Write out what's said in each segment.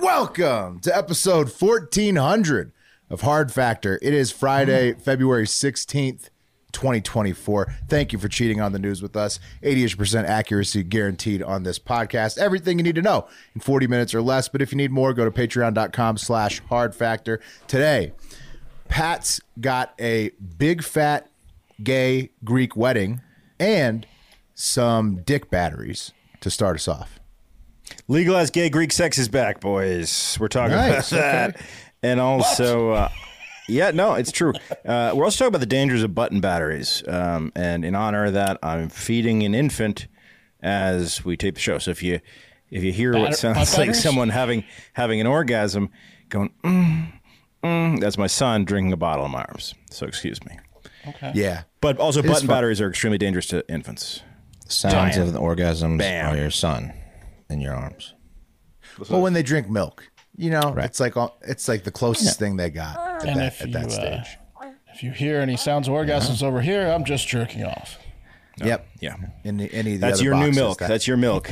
Welcome to episode 1400 of Hard Factor. It is Friday, February 16th, 2024. Thank you for cheating on the news with us. 80% accuracy guaranteed on this podcast. Everything you need to know in 40 minutes or less. But if you need more, go to patreon.com/hardfactor. Today, Pat's got a big fat gay Greek wedding and some dick batteries to start us off. Legalized gay Greek sex is back, boys. We're talking about that. Okay. And also, it's true. We're also talking about the dangers of button batteries. And in honor of that, I'm feeding an infant as we tape the show. So if you hear what sounds like someone having an orgasm going, that's my son drinking a bottle in my arms. So excuse me. Okay. Yeah. But also button batteries are extremely dangerous to infants. Sounds of the orgasms are your son. In your arms. Well, when they drink milk, it's like the closest thing they got at that stage. If you hear any sounds of orgasms over here, I'm just jerking off. No. Yep. Yeah. That's your new milk. That's your milk.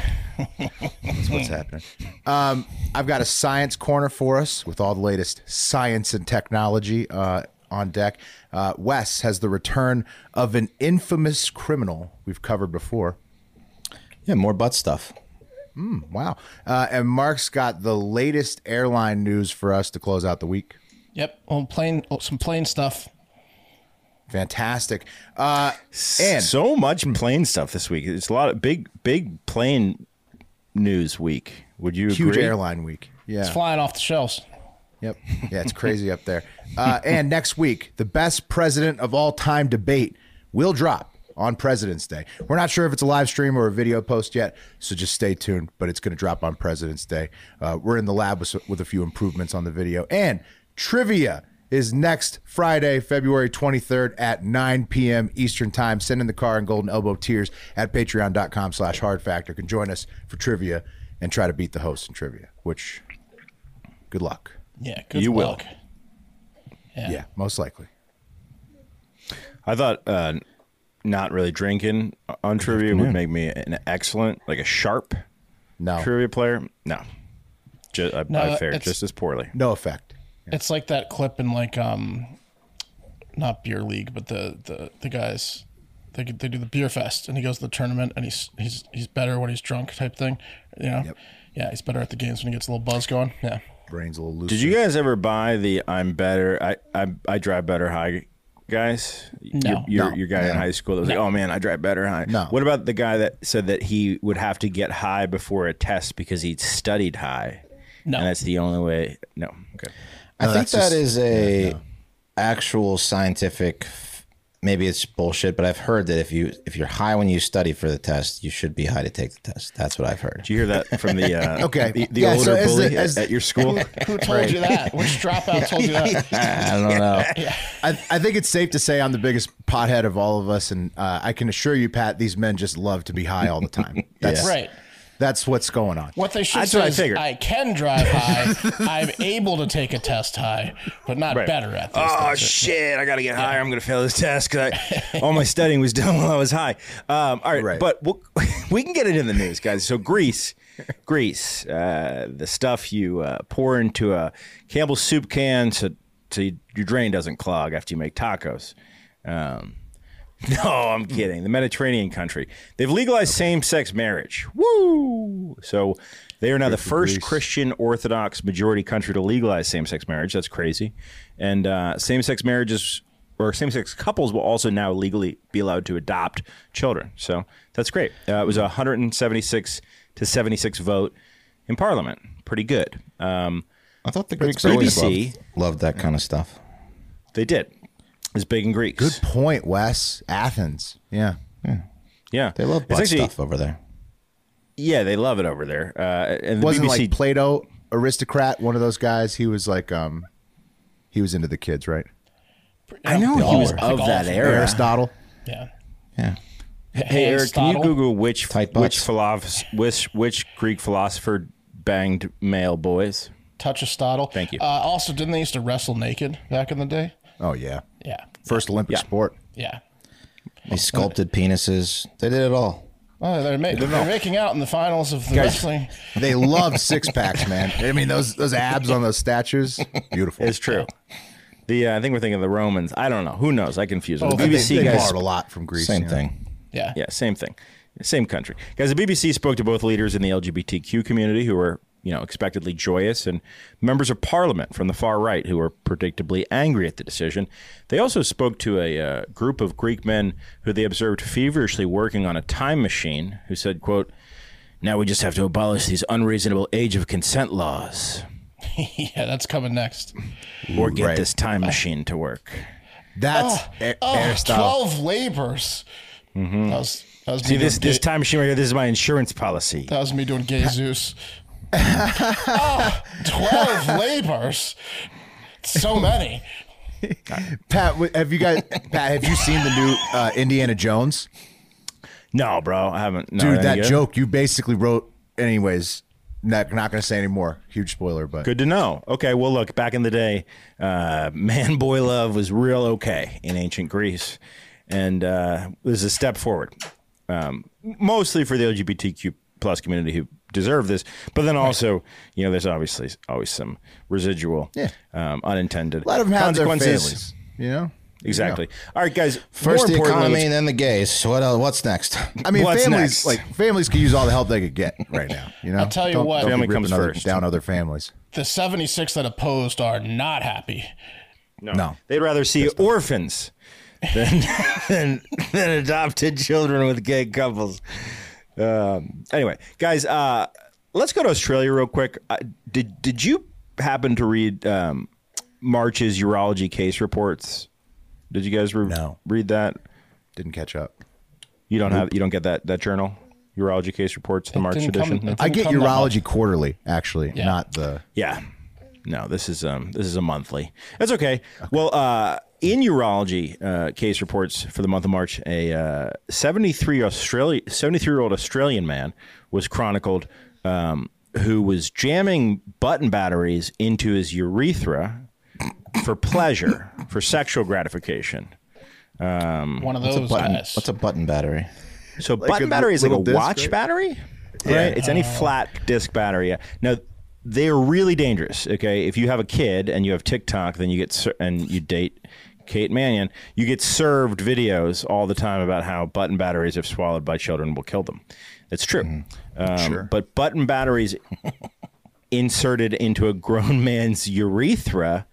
That's what's happening. I've got a science corner for us with all the latest science and technology on deck. Wes has the return of an infamous criminal we've covered before. Yeah, more butt stuff. Wow. And Mark's got the latest airline news for us to close out the week. Yep. Some plane stuff. Fantastic. And so much plane stuff this week. It's a lot of big plane news week. Would you agree? Huge airline week. Yeah. It's flying off the shelves. Yep. Yeah, it's crazy up there. And next week, the best president of all time debate will drop on President's Day. We're not sure if it's a live stream or a video post yet, so just stay tuned, but it's going to drop on President's Day. We're in the lab with a few improvements on the video. And trivia is next Friday, February 23rd at 9 p.m. Eastern Time. Send in the car and golden elbow tears at patreon.com/hardfactor. You can join us for trivia and try to beat the host in trivia, which good luck. Yeah, good luck. You will. Yeah, most likely. I thought... not really drinking on trivia would make me an excellent, like a sharp trivia player. No. I fared just as poorly. No effect. Yeah. It's like that clip in like, not beer league, but the guys, they do the beer fest and he goes to the tournament and he's better when he's drunk type thing. You know? Yep. Yeah. He's better at the games when he gets a little buzz going. Yeah. Brain's a little loose. Did you guys ever buy the I drive better high guys? No. Your guy in high school that was like, oh man, I drive better high. No. What about the guy that said that he would have to get high before a test because he'd studied high? No. And that's the only way. No. Okay. I think that is a actual scientific, maybe it's bullshit, but I've heard that if you're high when you study for the test, you should be high to take the test. That's what I've heard. Did you hear that from the older bully at your school? Who told you that? Which dropout told you that? I don't know. I think it's safe to say I'm the biggest pothead of all of us, and I can assure you, Pat, these men just love to be high all the time. That's right. That's what's going on. What they should say is, I can drive high. I'm able to take a test high, but not better at this. Oh, shit. I got to get higher. I'm going to fail this test because all my studying was done while I was high. All right. But we can get into the news, guys. So Greece, the stuff you pour into a Campbell's soup can so your drain doesn't clog after you make tacos. No, I'm kidding. The Mediterranean country. They've legalized same-sex marriage. Woo! So they are now the first Christian Orthodox majority country to legalize same-sex marriage. That's crazy. And same-sex marriages or same-sex couples will also now legally be allowed to adopt children. So that's great. It was a 176-76 vote in Parliament. Pretty good. I thought the Greeks always loved that kind of stuff. They did. It's big in Greece. Good point, Wes. Athens. Yeah. Yeah. Yeah. They love butt stuff over there. Yeah, they love it over there. And the wasn't BBC... like Plato, aristocrat, one of those guys. He was like, he was into the kids, right? I know he was of that era. Aristotle. Yeah. Yeah. Hey, Eric, can you Google which Greek philosopher banged male boys? Touchistotle. Thank you. Also, didn't they used to wrestle naked back in the day? Oh, yeah. Yeah. First Olympic sport. Yeah. They sculpted penises. They did it all. Oh, they're making out in the finals of the wrestling. They love six packs, man. I mean, those abs on those statues, beautiful. It's true. The I think we're thinking of the Romans. I don't know. Who knows? I confuse them. The BBC they borrowed a lot from Greece. Same thing. Yeah. Yeah. Same thing. Same country. Guys, the BBC spoke to both leaders in the LGBTQ community who were, expectedly joyous, and members of Parliament from the far right who were predictably angry at the decision. They also spoke to a group of Greek men who they observed feverishly working on a time machine, who said, quote, "Now we just have to abolish these unreasonable age of consent laws." Yeah, that's coming next. Or get this time machine to work. That's Aristotle. 12 labors. Mm-hmm. That was see, this time machine right here, this is my insurance policy. That was me doing gay Zeus. Oh, 12 labors. So many. Pat, have you seen the new Indiana Jones? No, bro, I haven't. No, dude, that joke you basically wrote anyways. Not going to say any more. Huge spoiler, but good to know. Okay, well, look, back in the day, man-boy love was real okay in ancient Greece, and this is a step forward, mostly for the LGBTQ+ community who deserve this, but then also, there's obviously always some residual, unintended consequences. A lot of them have their families, Exactly. All right, guys. First the economy, and then the gays. What's next? I mean, families could use all the help they could get right now. I'll tell you what. Family comes first. Down other families. The 76 that opposed are not happy. No. They'd rather see orphans than adopted children with gay couples. Anyway, guys, let's go to Australia real quick. Did you happen to read March's urology case reports? Did you guys read that? Didn't catch up. You don't have get that journal, urology case reports, the March edition. I get urology quarterly, actually, not the. Yeah, no, this is a monthly. That's okay. Well, in urology case reports for the month of March, a 73-year-old Australian man was chronicled who was jamming button batteries into his urethra. For pleasure, for sexual gratification. One of those. What's a button battery? So like button battery is like a watch battery, right? Yeah. It's any flat disc battery. Yeah. Now they are really dangerous. Okay, if you have a kid and you have TikTok, then you you date Kate Mannion, you get served videos all the time about how button batteries, if swallowed by children, will kill them. It's true. Mm-hmm. But button batteries inserted into a grown man's urethra.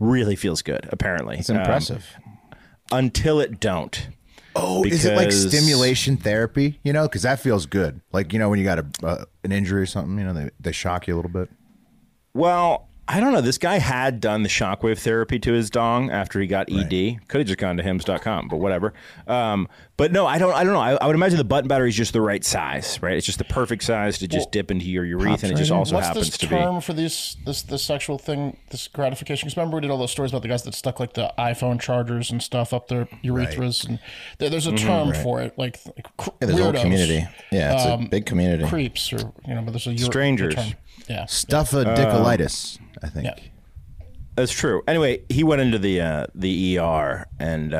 Really feels good, apparently. It's impressive. Until it don't. Oh, is it like stimulation therapy? Because that feels good. Like, when you got an injury or something, they shock you a little bit. Well, I don't know. This guy had done the shockwave therapy to his dong after he got ED. Right. Could have just gone to hims.com, but whatever. But no, I don't know. I would imagine the button battery is just the right size, right? It's just the perfect size to just dip into your urethra, and it just also happens to be. What's the term for this sexual thing, this gratification? Because remember we did all those stories about the guys that stuck like the iPhone chargers and stuff up their urethras, and there's a term for it, there's a whole community. Yeah, it's a big community. Creeps, or but there's a strangers. Term. Yeah, stuffadicolitis. I think that's true. Anyway, he went into the ER, and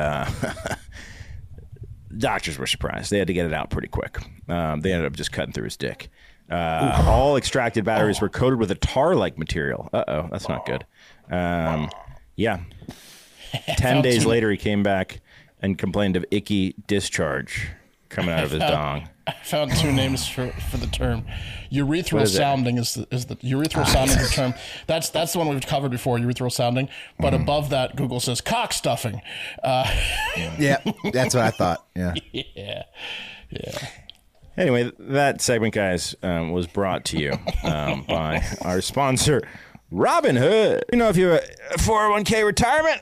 doctors were surprised. They had to get it out pretty quick. They ended up just cutting through his dick. All extracted batteries were coated with a tar-like material. Uh-oh, that's not good. Yeah. 10 days later, he came back and complained of icky discharge coming out of his dong. I found two names for the term. Urethral sounding is the urethral sounding term. That's the one we've covered before, urethral sounding. But above that, Google says cock stuffing. Yeah, that's what I thought. Yeah. Anyway, that segment, guys, was brought to you by our sponsor, Robinhood. You know, if you're a 401k retirement,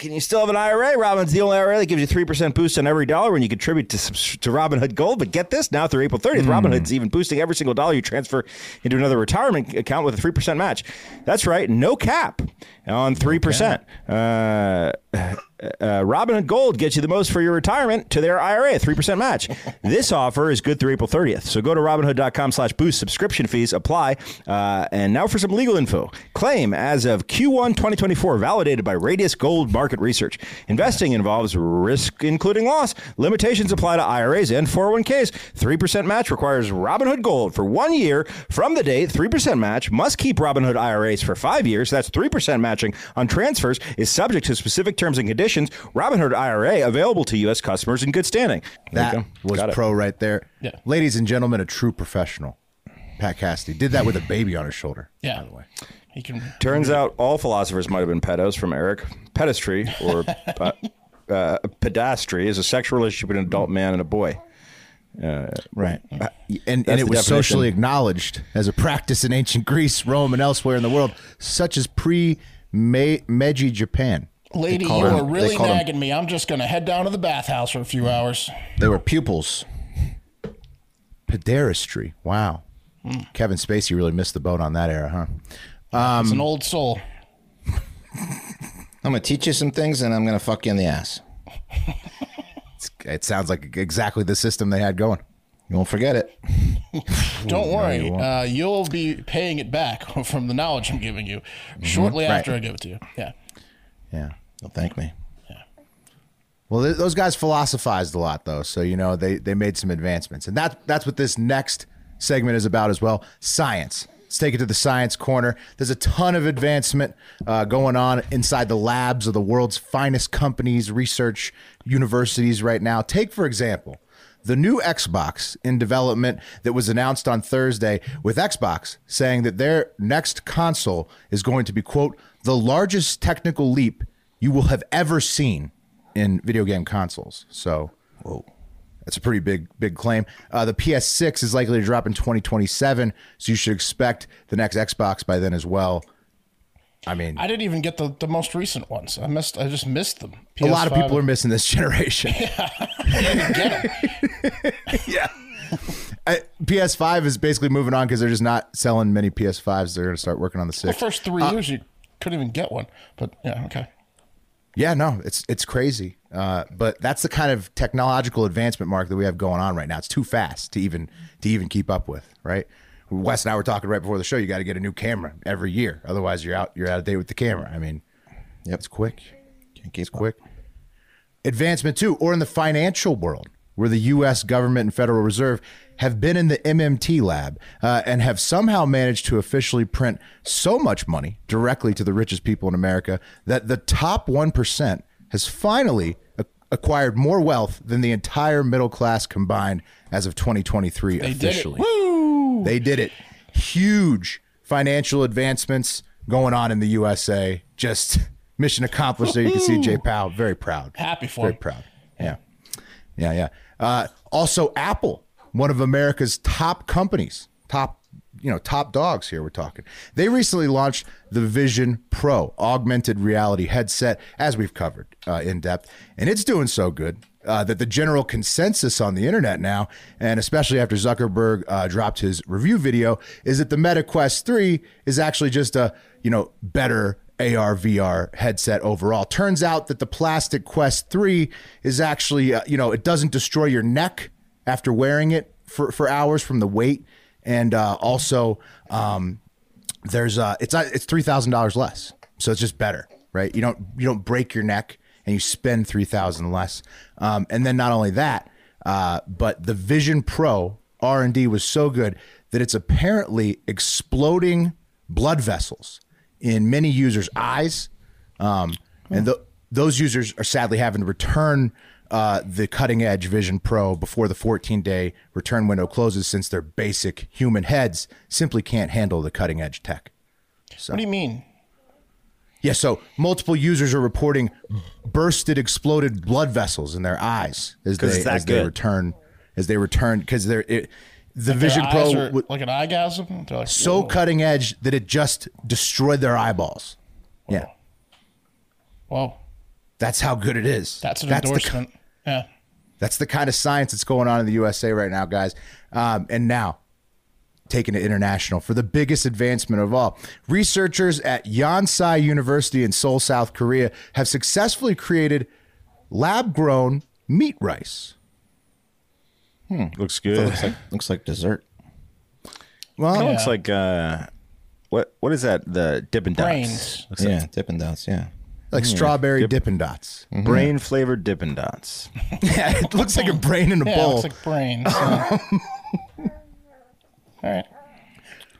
can you still have an IRA? Robinhood's the only IRA that gives you 3% boost on every dollar when you contribute to Robinhood Gold. But get this, now through April 30th, Robinhood's even boosting every single dollar you transfer into another retirement account with a 3% match. That's right, no cap on 3%. Robinhood Gold gets you the most for your retirement to their IRA, a 3% match. This offer is good through April 30th. So go to Robinhood.com/boost. Subscription fees apply. And now for some legal info. Claim as of Q1 2024, validated by Radius Gold Market Research. Investing involves risk, including loss. Limitations apply to IRAs and 401ks. 3% match requires Robinhood Gold for 1 year from the date. 3% match must keep Robinhood IRAs for 5 years. That's 3% matching on transfers is subject to specific terms and conditions. Robinhood IRA available to U.S. customers in good standing. That was pro right there. Yeah. Ladies and gentlemen, a true professional. Pat Cassidy did that with a baby on his shoulder, yeah, by the way. He can. Turns out all philosophers might have been pedos from Eric. Pedestry or pedastry is a sexual relationship between an adult man and a boy. Right. And it was socially acknowledged as a practice in ancient Greece, Rome, and elsewhere in the world, such as pre-Meiji Japan. Lady, you are really nagging me. I'm just going to head down to the bathhouse for a few hours. They were pupils. Pederastry. Wow. Mm. Kevin Spacey really missed the boat on that era, huh? It's an old soul. I'm going to teach you some things, and I'm going to fuck you in the ass. It sounds like exactly the system they had going. You won't forget it. Don't worry. No, you won't. You'll be paying it back from the knowledge I'm giving you shortly after I give it to you. Yeah. Yeah. They'll thank me. Yeah. Well, those guys philosophized a lot, though. So, you know, they made some advancements. And that's what this next segment is about as well. Science. Let's take it to the science corner. There's a ton of advancement going on inside the labs of the world's finest companies, research universities right now. Take, for example, the new Xbox in development that was announced on Thursday, with Xbox saying that their next console is going to be, quote, the largest technical leap you will have ever seen in video game consoles. So, whoa, that's a pretty big claim. The PS6 is likely to drop in 2027, so you should expect the next Xbox by then as well. I mean, I didn't even get the most recent ones. I just missed them. PS5. A lot of people are missing this generation. Yeah, I didn't get them. Yeah. PS5 is basically moving on because they're just not selling many PS5s. They're going to start working on the 6. The first 3 years you couldn't even get one, but yeah, okay. Yeah, no, it's crazy. But that's the kind of technological advancement, Mark, that we have going on right now. It's too fast to even keep up with, right? Wes and I were talking right before the show. You got to get a new camera every year, otherwise you're out of date with the camera. I mean, yep, it's quick. It's quick. Advancement too, or in the financial world, where the U.S. government and Federal Reserve have been in the MMT lab and have somehow managed to officially print so much money directly to the richest people in America that the top 1% has finally acquired more wealth than the entire middle class combined as of 2023 officially. Woo! They did it. Huge financial advancements going on in the USA. Just mission accomplished. There you can see Jay Powell. Very proud. Happy for him. Very proud. Yeah. Yeah, yeah. Also, Apple, one of America's top companies, top dogs here we're talking. They recently launched the Vision Pro augmented reality headset, as we've covered in depth. And it's doing so good that the general consensus on the internet now, and especially after Zuckerberg dropped his review video, is that the Meta Quest 3 is actually just a, better AR, VR headset overall. Turns out that the plastic Quest 3 is actually, it doesn't destroy your neck after wearing it for hours from the weight. And it's $3,000 less. So it's just better, right? You don't break your neck and you spend $3,000 less. And then not only that, but the Vision Pro R&D was so good that it's apparently exploding blood vessels in many users' eyes, and those users are sadly having to return the cutting-edge Vision Pro before the 14-day return window closes, since their basic human heads simply can't handle the cutting-edge tech. So, what do you mean? Yeah, so multiple users are reporting bursted, exploded blood vessels in their eyes as they return. as they returned, because they're the like Vision Pro like an eyegasm, like, so cutting edge that it just destroyed their eyeballs. Whoa. Yeah. Wow. That's how good it is. That's an endorsement. Yeah. That's the kind of science that's going on in the USA right now, guys. And now, taking it international for the biggest advancement of all. Researchers at Yonsei University in Seoul, South Korea, have successfully created lab-grown meat rice. Hmm. Looks good. Looks like dessert. Well, yeah. It looks like what is that? The Dippin' Dots. Looks like Dippin' Dots. Yeah. Like strawberry Dippin' Dots. Mm-hmm. Brain flavored Dippin' Dots. Yeah, it looks like a brain in a bowl. It looks like brain. So. All right.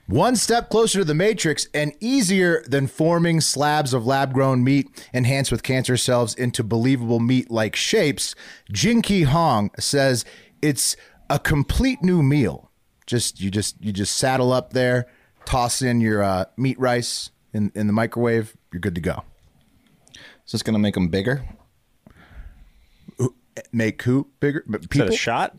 One step closer to the matrix and easier than forming slabs of lab-grown meat enhanced with cancer cells into believable meat-like shapes, Jinky Hong says it's a complete new meal. You just saddle up there, toss in your meat rice in the microwave, you're good to go. Is this going to make them bigger? Make who bigger? People? Is that a shot?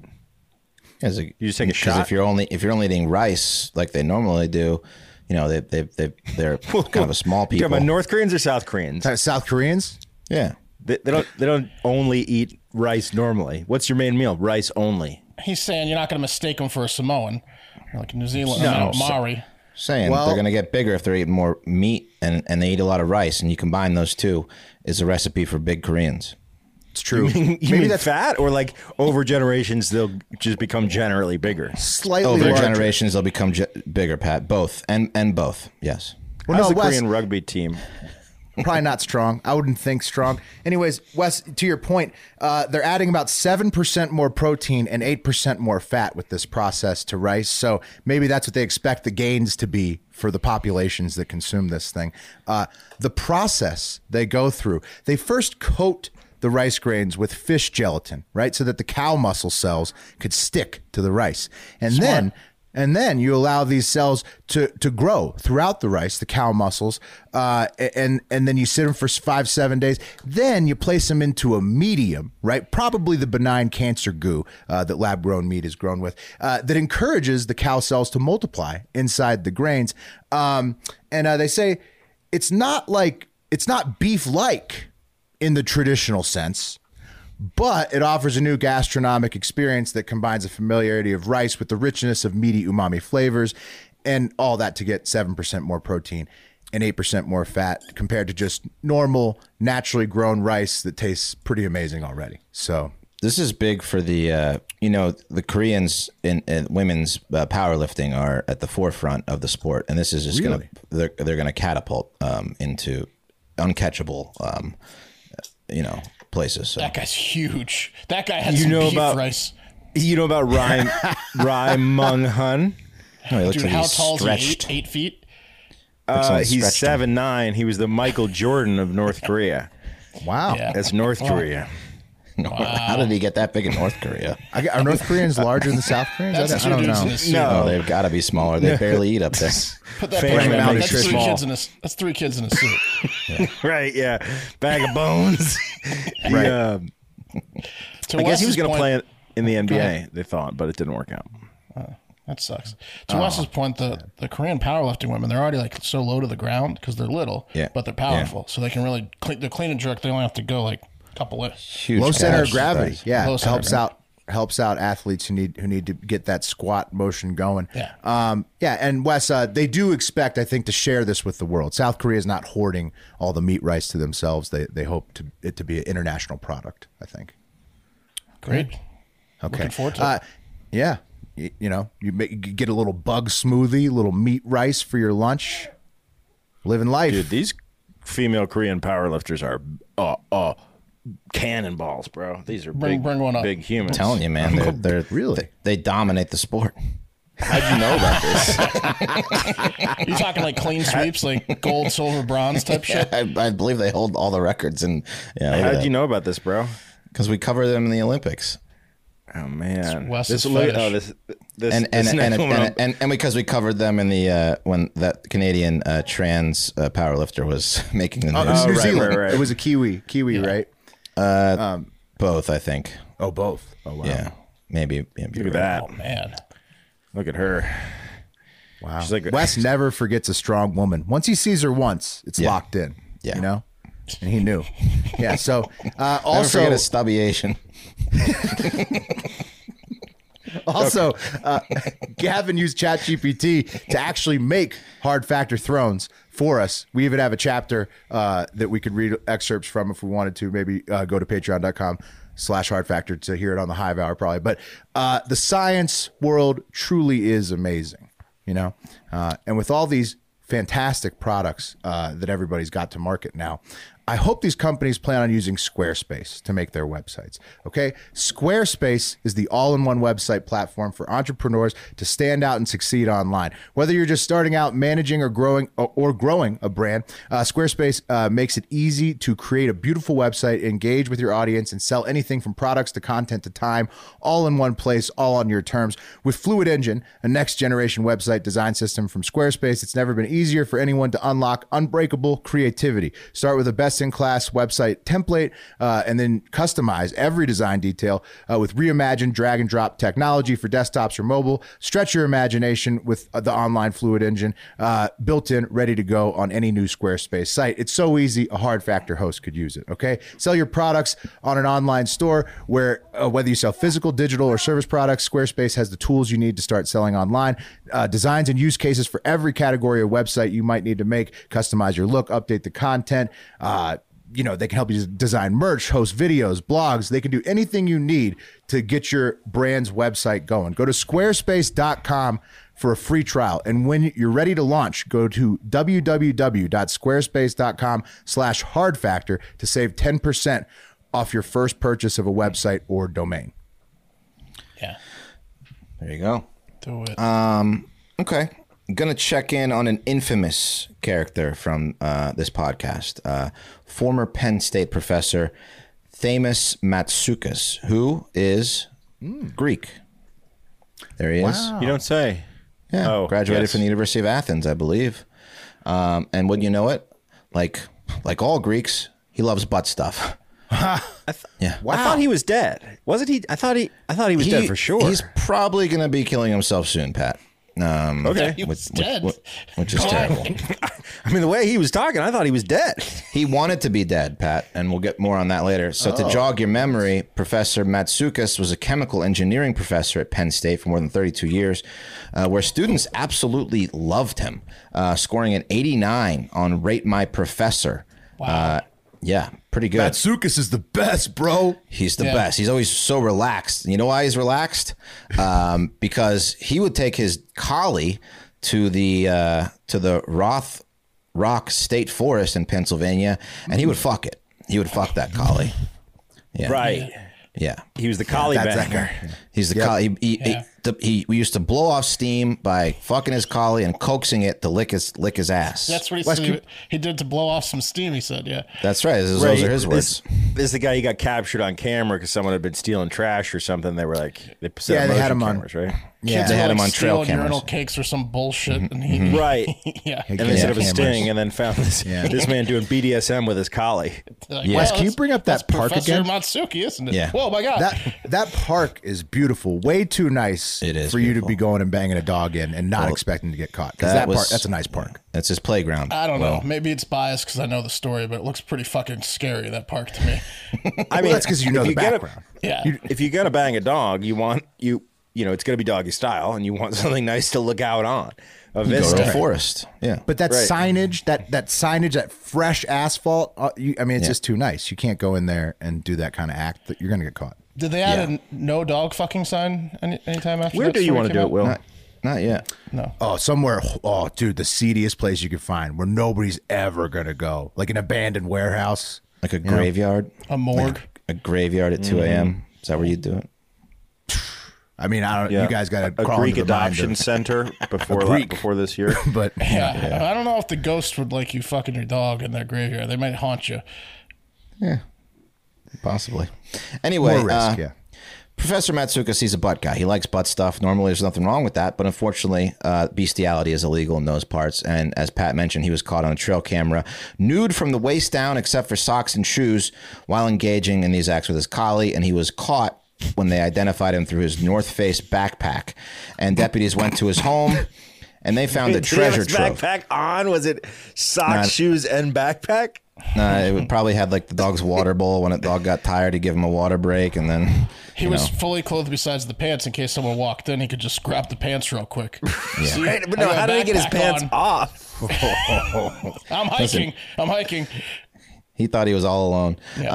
As a, you just take a shot. If you're only eating rice like they normally do, you know they're kind of a small people. You're talking about North Koreans or South Koreans? South Koreans. Yeah, they don't only eat rice normally. What's your main meal? Rice only. He's saying you're not going to mistake them for a Samoan, like New Zealand, Maori. Saying they're going to get bigger if they're eating more meat and they eat a lot of rice, and you combine those two is a recipe for big Koreans. It's true. You mean that's fat, or like over generations they'll just become generally bigger? Slightly over larger. Generations they'll become bigger, Pat. Both and both. Yes. Well, how's the Korean rugby team? Probably not strong. I wouldn't think strong. Anyways, Wes, to your point, they're adding about 7% more protein and 8% more fat with this process to rice. So maybe that's what they expect the gains to be for the populations that consume this thing. The process they go through, they first coat the rice grains with fish gelatin, right? So that the cow muscle cells could stick to the rice. And Smart. then you allow these cells to grow throughout the rice, the cow muscles, and then you sit them for 5-7 days. Then you place them into a medium, right? Probably the benign cancer goo that lab-grown meat is grown with, that encourages the cow cells to multiply inside the grains. They say it's not beef-like in the traditional sense, but it offers a new gastronomic experience that combines the familiarity of rice with the richness of meaty umami flavors, and all that to get 7% more protein and 8% more fat compared to just normal, naturally grown rice that tastes pretty amazing already. So this is big for the, the Koreans in women's powerlifting are at the forefront of the sport. And this is just they're going to catapult into uncatchable, places. So. That guy's huge. That guy had beef rice. You know about Rai Mung Hun? No, dude, like how tall is he? 8 feet? He's 7'9". He was the Michael Jordan of North Korea. Wow. Yeah. That's North Korea. Wow. How did he get that big in North Korea? Are North Koreans larger than South Koreans? I don't know. No, they've got to be smaller. They barely eat up there. Put that that's 3 kids in a suit. Yeah. Right, yeah. Bag of bones. Right. I guess he was going to play in the NBA, they thought, but it didn't work out. That sucks. To Wes's point, the Korean powerlifting women, they're already like so low to the ground because they're little, but they're powerful. Yeah. So they can really, they're clean and jerk. They only have to go like couple of huge low center of gravity things. Yeah, center helps gravity. helps out athletes who need to get that squat motion going. And Wes, they do expect, I think, to share this with the world. South Korea is not hoarding all the meat rice to themselves. They hope it to be an international product, I think. Great. Okay. Looking forward to it. Yeah, you get a little bug smoothie, little meat rice for your lunch. Living life. Dude, these female Korean powerlifters are cannonballs, bro. These are bring one up. Big humans. I'm telling you, man, they're really they dominate the sport. How'd you know about this? You're talking like clean sweeps, like gold, silver, bronze type shit. I believe they hold all the records. And how'd you know about this, bro? Because we cover them in the Olympics. Oh man, and because we covered them in the when that Canadian trans powerlifter was making the news. Oh, right. It was a Kiwi, right? Both, I think. Oh, both. Oh, wow. Yeah. Maybe look at that. Oh, man. Look at her. Wow. She's like, Wes never forgets a strong woman. Once he sees her once, it's locked in. Yeah. You know? And he knew. Yeah. So also. Never forget a stubby Asian. Also, Gavin used ChatGPT to actually make Hard Factor Thrones for us. We even have a chapter that we could read excerpts from if we wanted to. Maybe go to patreon.com/hardfactor to hear it on the Hive Hour probably. But the science world truly is amazing, you know? And with all these fantastic products that everybody's got to market now, I hope these companies plan on using Squarespace to make their websites, okay? Squarespace is the all-in-one website platform for entrepreneurs to stand out and succeed online. Whether you're just starting out, managing, or growing a brand, Squarespace makes it easy to create a beautiful website, engage with your audience, and sell anything from products to content to time, all in one place, all on your terms. With Fluid Engine, a next-generation website design system from Squarespace, it's never been easier for anyone to unlock unbreakable creativity. Start with the best in class website template and then customize every design detail with reimagined drag and drop technology for desktops or mobile. Stretch your imagination with the online Fluid Engine, built in, ready to go on any new Squarespace site. It's so easy, a Hard Factor host could use it, okay? Sell your products on an online store where whether you sell physical, digital, or service products, Squarespace has the tools you need to start selling online. Designs and use cases for every category or website you might need to make. Customize your look, update the content. You know, they can help you design merch, host videos, blogs. They can do anything you need to get your brand's website going. Go to squarespace.com for a free trial. And when you're ready to launch, go to www.squarespace.com/hardfactor to save 10% off your first purchase of a website or domain. Yeah. There you go. Do it. Okay. I'm going to check in on an infamous character from this podcast, former Penn State professor Themis Matsoukas, who is Greek. There he is. You don't say. Yeah, graduated from the University of Athens, I believe. And wouldn't you know it, like all Greeks, he loves butt stuff. I thought he was dead. Wasn't he? I thought he was dead for sure. He's probably going to be killing himself soon, Pat. Okay. He was dead. Which is terrible. I mean, the way he was talking, I thought he was dead. He wanted to be dead, Pat, and we'll get more on that later. So to jog your memory, Professor Matsoukas was a chemical engineering professor at Penn State for more than 32 years, where students absolutely loved him, scoring an 89 on Rate My Professor. Wow. Yeah, pretty good. Matsoukas is the best, bro. He's the best. He's always so relaxed. You know why he's relaxed? Because he would take his collie to the Roth Rock State Forest in Pennsylvania, and he would fuck it. He would fuck that collie. Yeah. Right. Yeah. He was the collie banger. He's the collie. We used to blow off steam by fucking his collie and coaxing it to lick his ass. That's what he did to blow off some steam, he said, yeah. That's right. Those are his words. This is the guy who got captured on camera because someone had been stealing trash or something. They were like, they had him on cameras, right? Yeah, kids they had him on trail cameras. Urinal cakes or some bullshit. Mm-hmm. Right. Yeah. And they set up a sting and then found this man doing BDSM with his collie. Like, Wes, can you bring up that park again? Professor Matsuki, isn't it? Yeah. Whoa, my God. That park is beautiful. Way too nice. It is for you to be going and banging a dog in and not expecting to get caught, because that's a nice park. That's his playground. I don't know. Maybe it's biased because I know the story, but it looks pretty fucking scary, that park, to me. I mean, that's because you know the background. If you're gonna bang a dog, you know it's gonna be doggy style, and you want something nice to look out on. Go to the forest. Yeah, but signage, that signage, that fresh asphalt. It's just too nice. You can't go in there and do that kind of act. That you're gonna get caught. Did they add a no dog fucking sign anytime after? Where do you want to do it, Will? Not yet. No. Oh, somewhere. Oh, dude, the seediest place you could find where nobody's ever going to go. Like an abandoned warehouse. Like a graveyard. A morgue. Like a graveyard at 2 a.m. Is that where you do it? I mean, I don't. You guys got to crawl Greek adoption center before this year. But I don't know if the ghost would like you fucking your dog in their graveyard. They might haunt you. Yeah. Possibly. Anyway, more risk, Professor Matsoukas, he's a butt guy. He likes butt stuff. Normally, there's nothing wrong with that, but unfortunately, bestiality is illegal in those parts. And as Pat mentioned, he was caught on a trail camera, nude from the waist down, except for socks and shoes, while engaging in these acts with his collie. And he was caught when they identified him through his North Face backpack. And deputies went to his home and they found a treasure trove. Backpack on? Was it socks, shoes, and backpack? No, it would probably had like the dog's water bowl when the dog got tired to give him a water break. And then he was fully clothed besides the pants in case someone walked in. He could just grab the pants real quick. Yeah. See, right, but no, how did he get his pants off? I'm hiking. Listen, I'm hiking. He thought he was all alone. Yep.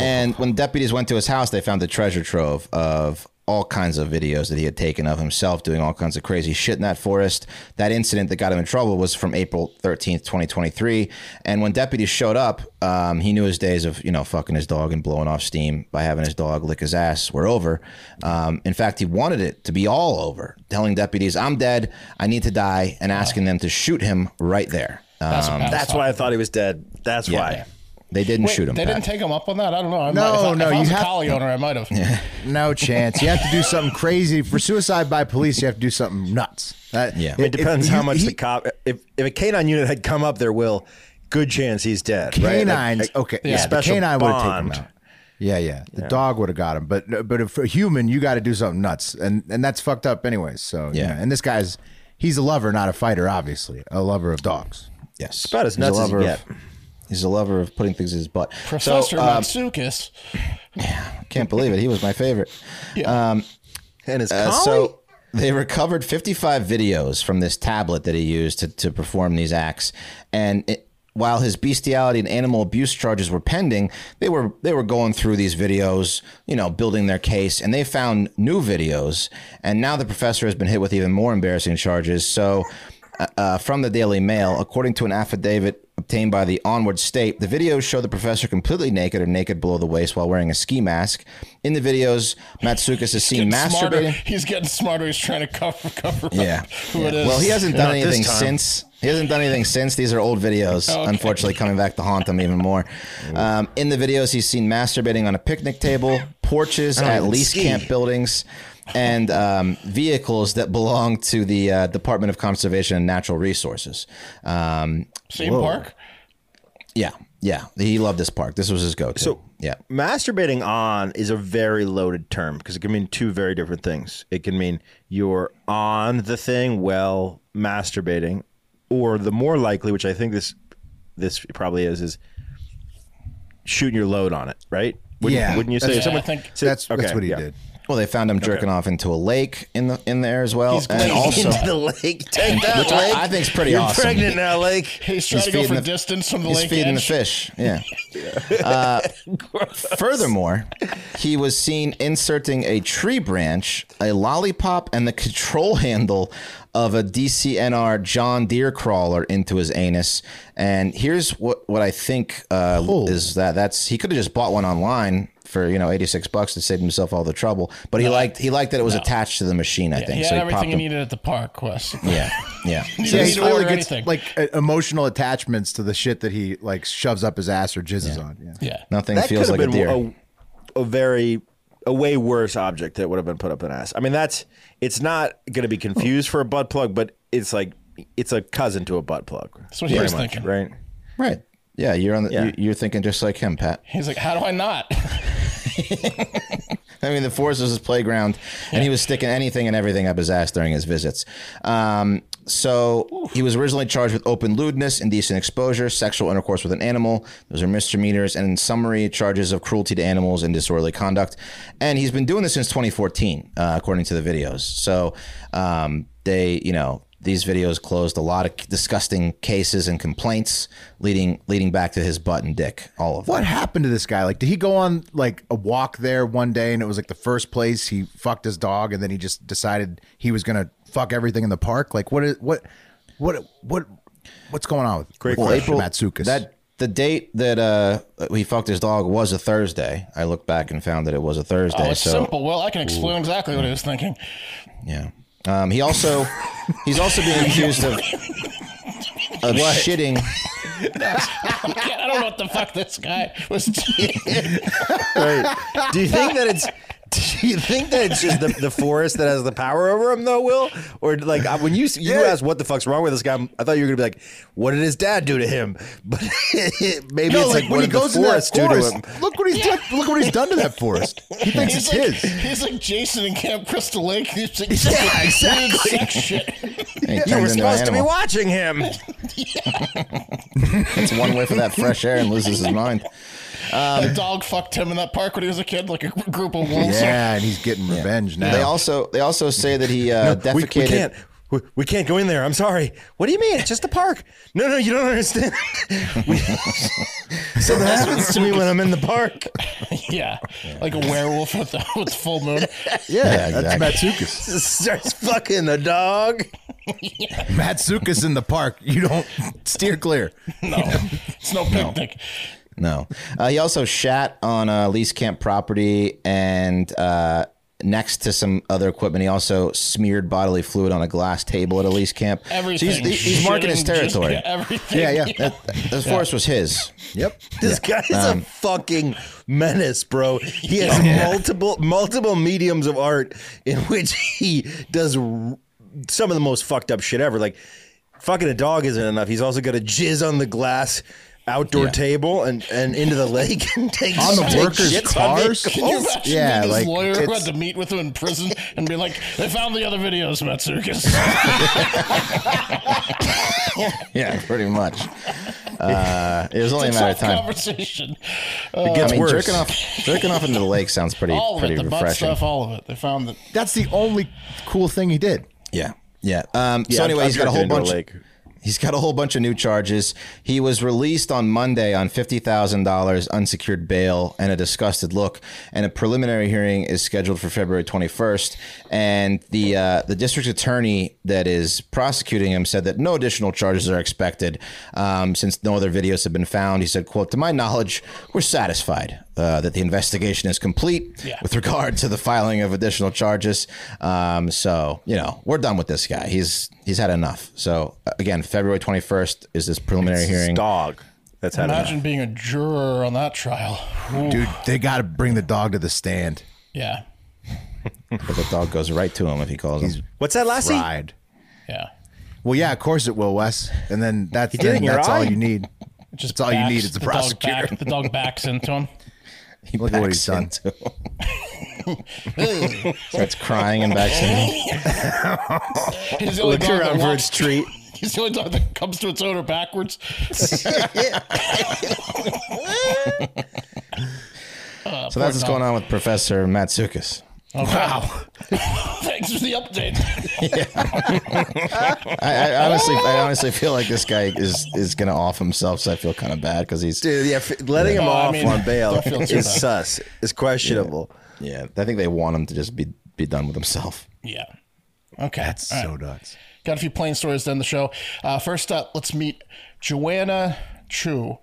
And when deputies went to his house, they found a treasure trove of all kinds of videos that he had taken of himself doing all kinds of crazy shit in that forest. That incident that got him in trouble was from April 13th, 2023. And when deputies showed up, he knew his days of, fucking his dog and blowing off steam by having his dog lick his ass were over. In fact, he wanted it to be all over, telling deputies, "I'm dead. I need to die," and asking them to shoot him right there. That's why I thought he was dead. That's why. They didn't shoot him. They didn't take him up on that? I don't know. If I was a collie owner, I might have. Yeah. No chance. You have to do something crazy. For suicide by police, you have to do something nuts. It depends how much the cop... If a canine unit had come up, there will. Good chance he's dead. Canines. Right? The canine would have taken him out. Yeah. The dog would have got him. But if a human, you got to do something nuts. And that's fucked up anyways. So, yeah. And this guy's... He's a lover, not a fighter, obviously. A lover of dogs. Yes. It's about as nuts as you get. He's a lover of putting things in his butt. Professor Matsoukas. Yeah, I can't believe it. He was my favorite. Yeah. And his collie? So they recovered 55 videos from this tablet that he used to perform these acts. And while his bestiality and animal abuse charges were pending, they were going through these videos, building their case, and they found new videos. And now the professor has been hit with even more embarrassing charges. So from the Daily Mail, according to an affidavit obtained by the Onward State, the videos show the professor completely naked or naked below the waist while wearing a ski mask. In the videos, Matsoukas is seen masturbating. Smarter. He's getting smarter. He's trying to cover up who it is. Well, he hasn't done anything since. These are old videos, unfortunately, coming back to haunt him even more. In the videos, he's seen masturbating on a picnic table, porches at lease camp buildings, and vehicles that belong to the Department of Conservation and Natural Resources. Same park? Yeah. He loved this park. This was his go-to. So masturbating on is a very loaded term because it can mean two very different things. It can mean you're on the thing while masturbating, or the more likely, which I think this probably is shooting your load on it, right? Wouldn't you say? That's what he did. Well, they found him jerking off into a lake in there as well. He's going into the lake. Take that, which lake. I think it's pretty awesome. You're pregnant now, lake. He's trying to go for distance from the lake edge. He's feeding the fish. Yeah. Furthermore, he was seen inserting a tree branch, a lollipop, and the control handle of a DCNR John Deere crawler into his anus. And here's what I think is that's he could have just bought one online for $86 to save himself all the trouble, but he liked that it was attached to the machine. I think he had everything he needed at the park. Quest. He really gets like emotional attachments to the shit that he like shoves up his ass or jizzes on. Nothing that feels like a deer. A way worse object that would have been put up an ass. I mean, it's not going to be confused for a butt plug, but it's a cousin to a butt plug. That's what he was thinking, right? Yeah, you're thinking just like him, Pat. He's like, how do I not? I mean, the forest was his playground, and he was sticking anything and everything up his ass during his visits. So he was originally charged with open lewdness, indecent exposure, sexual intercourse with an animal. Those are misdemeanors, and in summary, charges of cruelty to animals and disorderly conduct. And he's been doing this since 2014, according to the videos. So these videos closed a lot of disgusting cases and complaints leading back to his butt and dick, all of them. What happened to this guy? Like, did he go on like a walk there one day and it was like the first place he fucked his dog and then he just decided he was going to fuck everything in the park? Like what's going on with Matsoukas? The date that he fucked his dog was a Thursday. I looked back and found that it was a Thursday. Oh, it's simple. Well, I can explain exactly what he was thinking. Yeah. He's also being accused of shitting. I don't know what the fuck this guy was doing. Right. Do you think that it's Do you think that it's just the forest that has the power over him, though, Will? Or like when you asked what the fuck's wrong with this guy, I thought you were gonna be like, what did his dad do to him? But maybe it's like what did the forest do to him? Look what he's done! Look what he's done to that forest. He thinks it's his. He's like Jason in Camp Crystal Lake. He's like, yeah, exactly. Shit. You were supposed to be watching him. That's one whiff of that fresh air and loses his mind. The dog fucked him in that park when he was a kid, like a group of wolves. Yeah, and he's getting revenge now. They also say that he defecated. We can't go in there. I'm sorry. What do you mean? It's just a park. No, you don't understand. So that happens to me when I'm in the park. Yeah. Like a werewolf with full moon. Yeah, that's Matsoukas. Starts fucking a dog. Yeah. Matsoukas in the park. You don't steer clear. No, it's no picnic. No. He also shat on a lease camp property and next to some other equipment. He also smeared bodily fluid on a glass table at a lease camp. Everything. So he's marking his territory. Everything. Yeah. The forest was his. Yep. This guy is a fucking menace, bro. He has multiple mediums of art in which he does some of the most fucked up shit ever. Like, fucking a dog isn't enough. He's also got a jizz on the glass outdoor table and into the lake and take on the workers' cars. Can you imagine being his lawyer who had to meet with him in prison and be like, "They found the other videos, Matsoukas." Yeah, pretty much. It was only a matter of time. Conversation. It gets worse. Jerking off into the lake sounds pretty refreshing. All of it, the butt stuff, all of it. They found that. That's the only cool thing he did. Yeah. So anyway, he's got a whole bunch. He's got a whole bunch of new charges. He was released on Monday on $50,000 unsecured bail and a disgusted look. And a preliminary hearing is scheduled for February 21st. And the district attorney that is prosecuting him said that no additional charges are expected since no other videos have been found. He said, quote, "To my knowledge, we're satisfied that the investigation is complete with regard to the filing of additional charges." So, we're done with this guy. He's had enough. So, again, February 21st is this preliminary hearing. Dog. That's how. Imagine being a juror on that trial. Ooh. Dude, they got to bring the dog to the stand. Yeah. But the dog goes right to him if he calls him. What's that, Lassie? Fried. Yeah. Well, yeah, of course it will, Wes. And then that's all you need. Just all you need is the prosecutor. The dog backs into him. Look at what he's done to him. Starts crying and backs into him. Looks around for its treat. He's the only dog that comes to its owner backwards. So that's what's going on with Professor Matsoukas. Okay. Wow! Thanks for the update. I honestly feel like this guy is going to off himself, so I feel kind of bad because he's letting him off on bail is sus. It's questionable. Yeah, I think they want him to just be done with himself. Yeah. Okay. That's so nuts. Got a few plane stories to end the show. First up, let's meet Joanna Chu.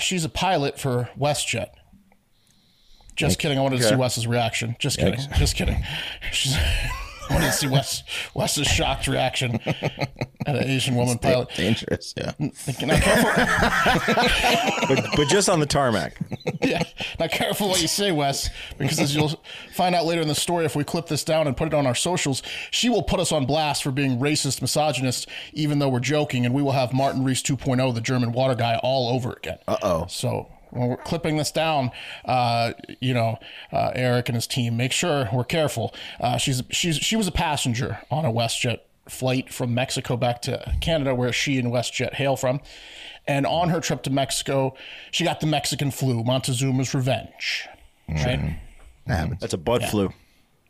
She's a pilot for WestJet. Just kidding. I wanted to see Wes's reaction. Just kidding. Just kidding. I wanted to see Wes's shocked reaction at an Asian woman pilot. Dangerous, yeah. Now, careful. but just on the tarmac. Yeah. Now, careful what you say, Wes, because as you'll find out later in the story, if we clip this down and put it on our socials, she will put us on blast for being racist, misogynist, even though we're joking, and we will have Martin Rees 2.0, the German water guy, all over again. Uh-oh. So when we're clipping this down, Eric and his team, make sure we're careful. She was a passenger on a WestJet flight from Mexico back to Canada, where she and WestJet hail from. And on her trip to Mexico, she got the Mexican flu, Montezuma's Revenge. Right? That's a bud flu.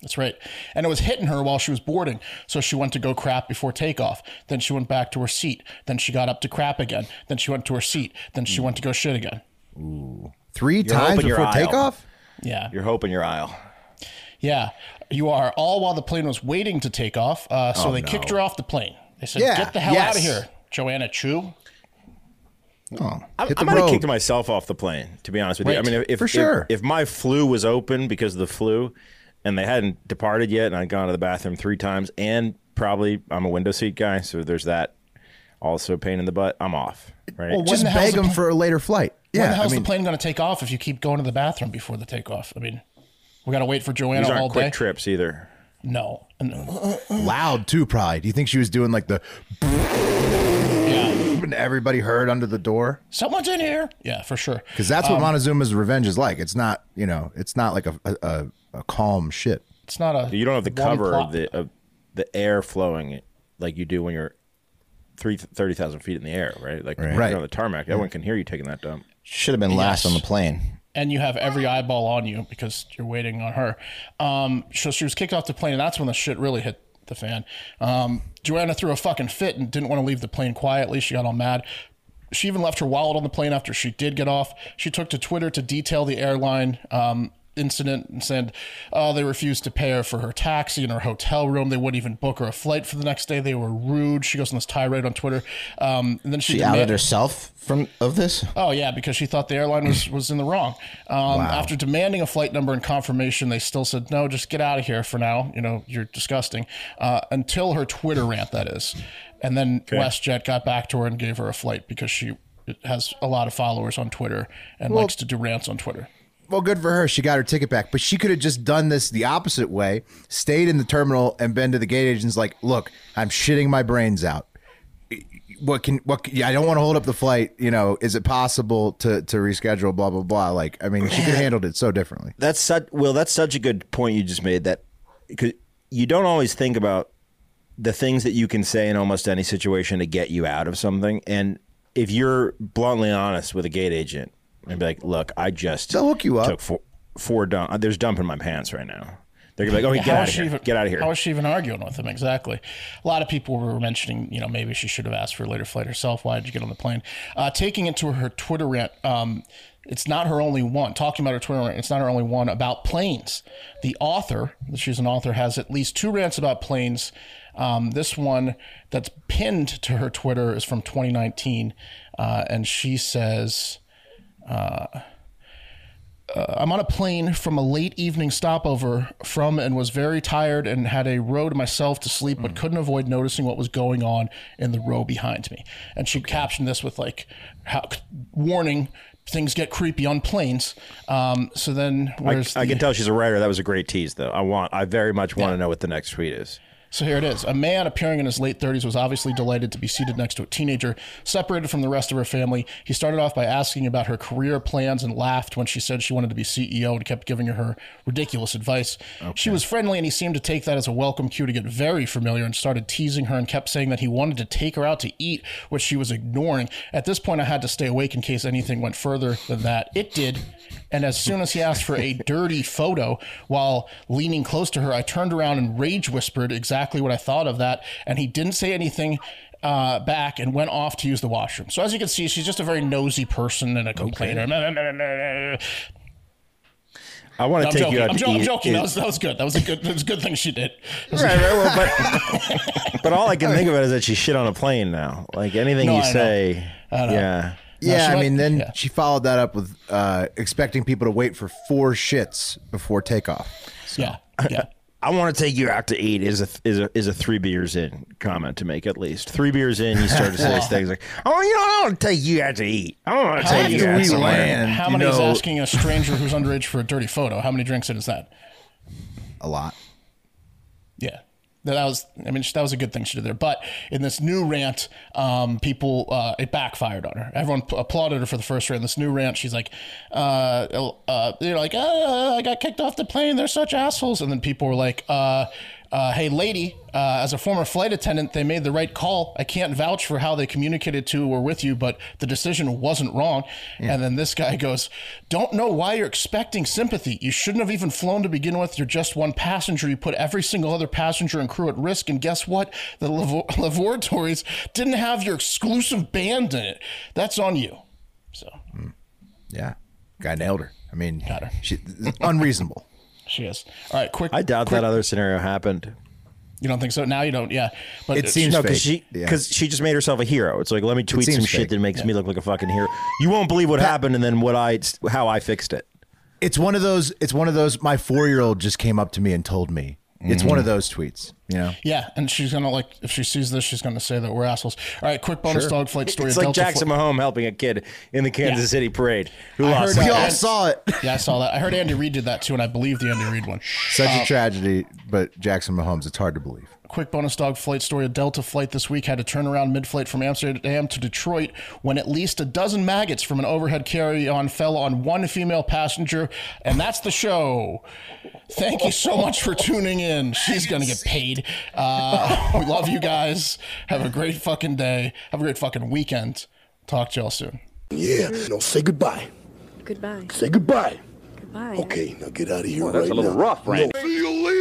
That's right. And it was hitting her while she was boarding. So she went to go crap before takeoff. Then she went back to her seat. Then she got up to crap again. Then she went to her seat. Then she went to go shit again. Ooh. Three times before takeoff? Yeah. You're hoping your aisle. Yeah. You are. All while the plane was waiting to take off. So they kicked her off the plane. They said, get the hell out of here, Joanna Chu. Oh, I might have kicked myself off the plane, to be honest with you. I mean, if my flue was open because of the flu and they hadn't departed yet and I'd gone to the bathroom three times and probably I'm a window seat guy, so there's that also pain in the butt, I'm off. Right? Well, just beg them for a later flight. Yeah, when the hell's the plane going to take off if you keep going to the bathroom before the takeoff? I mean, We got to wait for Joanna all day. These aren't quick trips either. No. Loud, too, probably. Do you think she was doing like the... Yeah. And everybody heard under the door? Someone's in here. Yeah, for sure. Because that's what Montezuma's Revenge is like. It's not, you know, it's not like a calm shit. It's not a... You don't have the cover of the air flowing like you do when you're 30,000 feet in the air, right? Like right. You're on the tarmac. Everyone can hear you taking that dump. Should have been last on the plane. And you have every eyeball on you because you're waiting on her. So she was kicked off the plane, and that's when the shit really hit the fan. Joanna threw a fucking fit and didn't want to leave the plane quietly. She got all mad. She even left her wallet on the plane after she did get off. She took to Twitter to detail the airline incident and said they refused to pay her for her taxi and her hotel room. They wouldn't even book her a flight for the next day. They were rude. She goes on this tirade on Twitter. And then she outed herself of this? Oh, yeah, because she thought the airline was in the wrong. After demanding a flight number and confirmation, they still said, no, just get out of here for now. You know, you're disgusting. Until her Twitter rant, that is. And then WestJet got back to her and gave her a flight because she has a lot of followers on Twitter and likes to do rants on Twitter. Well, good for her. She got her ticket back, but she could have just done this the opposite way, stayed in the terminal and been to the gate agents like, look, I'm shitting my brains out. I don't want to hold up the flight. You know, is it possible to reschedule, blah, blah, blah. Like, I mean, she could have handled it so differently. That's such a good point you just made, that because you don't always think about the things that you can say in almost any situation to get you out of something. And if you're bluntly honest with a gate agent, and be like, look, I just hook you up. Took four dump. There's dump in my pants right now. They're going to be like, oh, get out of here. Get out of here. How is she even arguing with him? Exactly. A lot of people were mentioning, you know, maybe she should have asked for a later flight herself. Why did you get on the plane? Taking it to her Twitter rant, it's not her only one. Talking about her Twitter rant, it's not her only one about planes. The author, she's an author, has at least two rants about planes. This one that's pinned to her Twitter is from 2019. And she says... I'm on a plane from a late evening stopover from and was very tired and had a row to myself to sleep, but couldn't avoid noticing what was going on in the row behind me. And she captioned this with like, warning, things get creepy on planes. So then I can tell she's a writer. That was a great tease though. I very much want to know what the next tweet is. So here it is. A man appearing in his late 30s was obviously delighted to be seated next to a teenager, separated from the rest of her family. He started off by asking about her career plans and laughed when she said she wanted to be CEO and kept giving her ridiculous advice. Okay. She was friendly, and he seemed to take that as a welcome cue to get very familiar and started teasing her and kept saying that he wanted to take her out to eat, which she was ignoring. At this point, I had to stay awake in case anything went further than that. It did. And as soon as he asked for a dirty photo while leaning close to her, I turned around and rage whispered exactly what I thought of that. And he didn't say anything back and went off to use the washroom. So as you can see, she's just a very nosy person and a complainer. Okay. I want to take you out to eat. I'm joking. That was good. That was a good thing she did. Right. Well, but all I can think about is that she shit on a plane now. Like anything you say. I know. Yeah. Yeah, I mean, then she followed that up with expecting people to wait for four shits before takeoff. So. Yeah. I want to take you out to eat is a three beers in comment to make, at least. Three beers in, you start to say things like, oh, you know, I want to take you out to eat. I want to take you out to land. How many is asking a stranger who's underage for a dirty photo? How many drinks is that? A lot. Yeah. That was a good thing she did there. But in this new rant, people, it backfired on her. Everyone applauded her for the first rant. This new rant, she's like, they're like, I got kicked off the plane. They're such assholes. And then people were like, hey, lady, as a former flight attendant, they made the right call. I can't vouch for how they communicated to or with you, but the decision wasn't wrong. Yeah. And then this guy goes, don't know why you're expecting sympathy. You shouldn't have even flown to begin with. You're just one passenger. You put every single other passenger and crew at risk. And guess what? The laboratories didn't have your exclusive band in it. That's on you. So, yeah, guy nailed her. I mean, got her. Unreasonable. She is. All right, quick. I doubt that other scenario happened. You don't think so? Now you don't, yeah. But it seems because she just made herself a hero. It's like, let me tweet some shit that makes me look like a fucking hero. You won't believe what happened and then how I fixed it. It's one of those, my 4-year-old just came up to me and told me It's one of those tweets, you know? Yeah, and she's going to, like, if she sees this, she's going to say that we're assholes. All right, quick bonus dog flight story. It's like Delta Jackson Mahomes helping a kid in the Kansas City parade who lost. We all saw it. Yeah, I saw that. I heard Andy Reid did that, too, and I believe the Andy Reid one. Such a tragedy, but Jackson Mahomes, it's hard to believe. Quick bonus dog flight story. A Delta flight this week had to turn around mid-flight from Amsterdam to Detroit when at least a dozen maggots from an overhead carry-on fell on one female passenger. And that's the show. Thank you so much for tuning in. She's going to get paid. We love you guys. Have a great fucking day. Have a great fucking weekend. Talk to y'all soon. Yeah. No, say goodbye. Goodbye. Say goodbye. Goodbye. Okay, now get out of here. Well, that's right a little rough, right? No. See you later.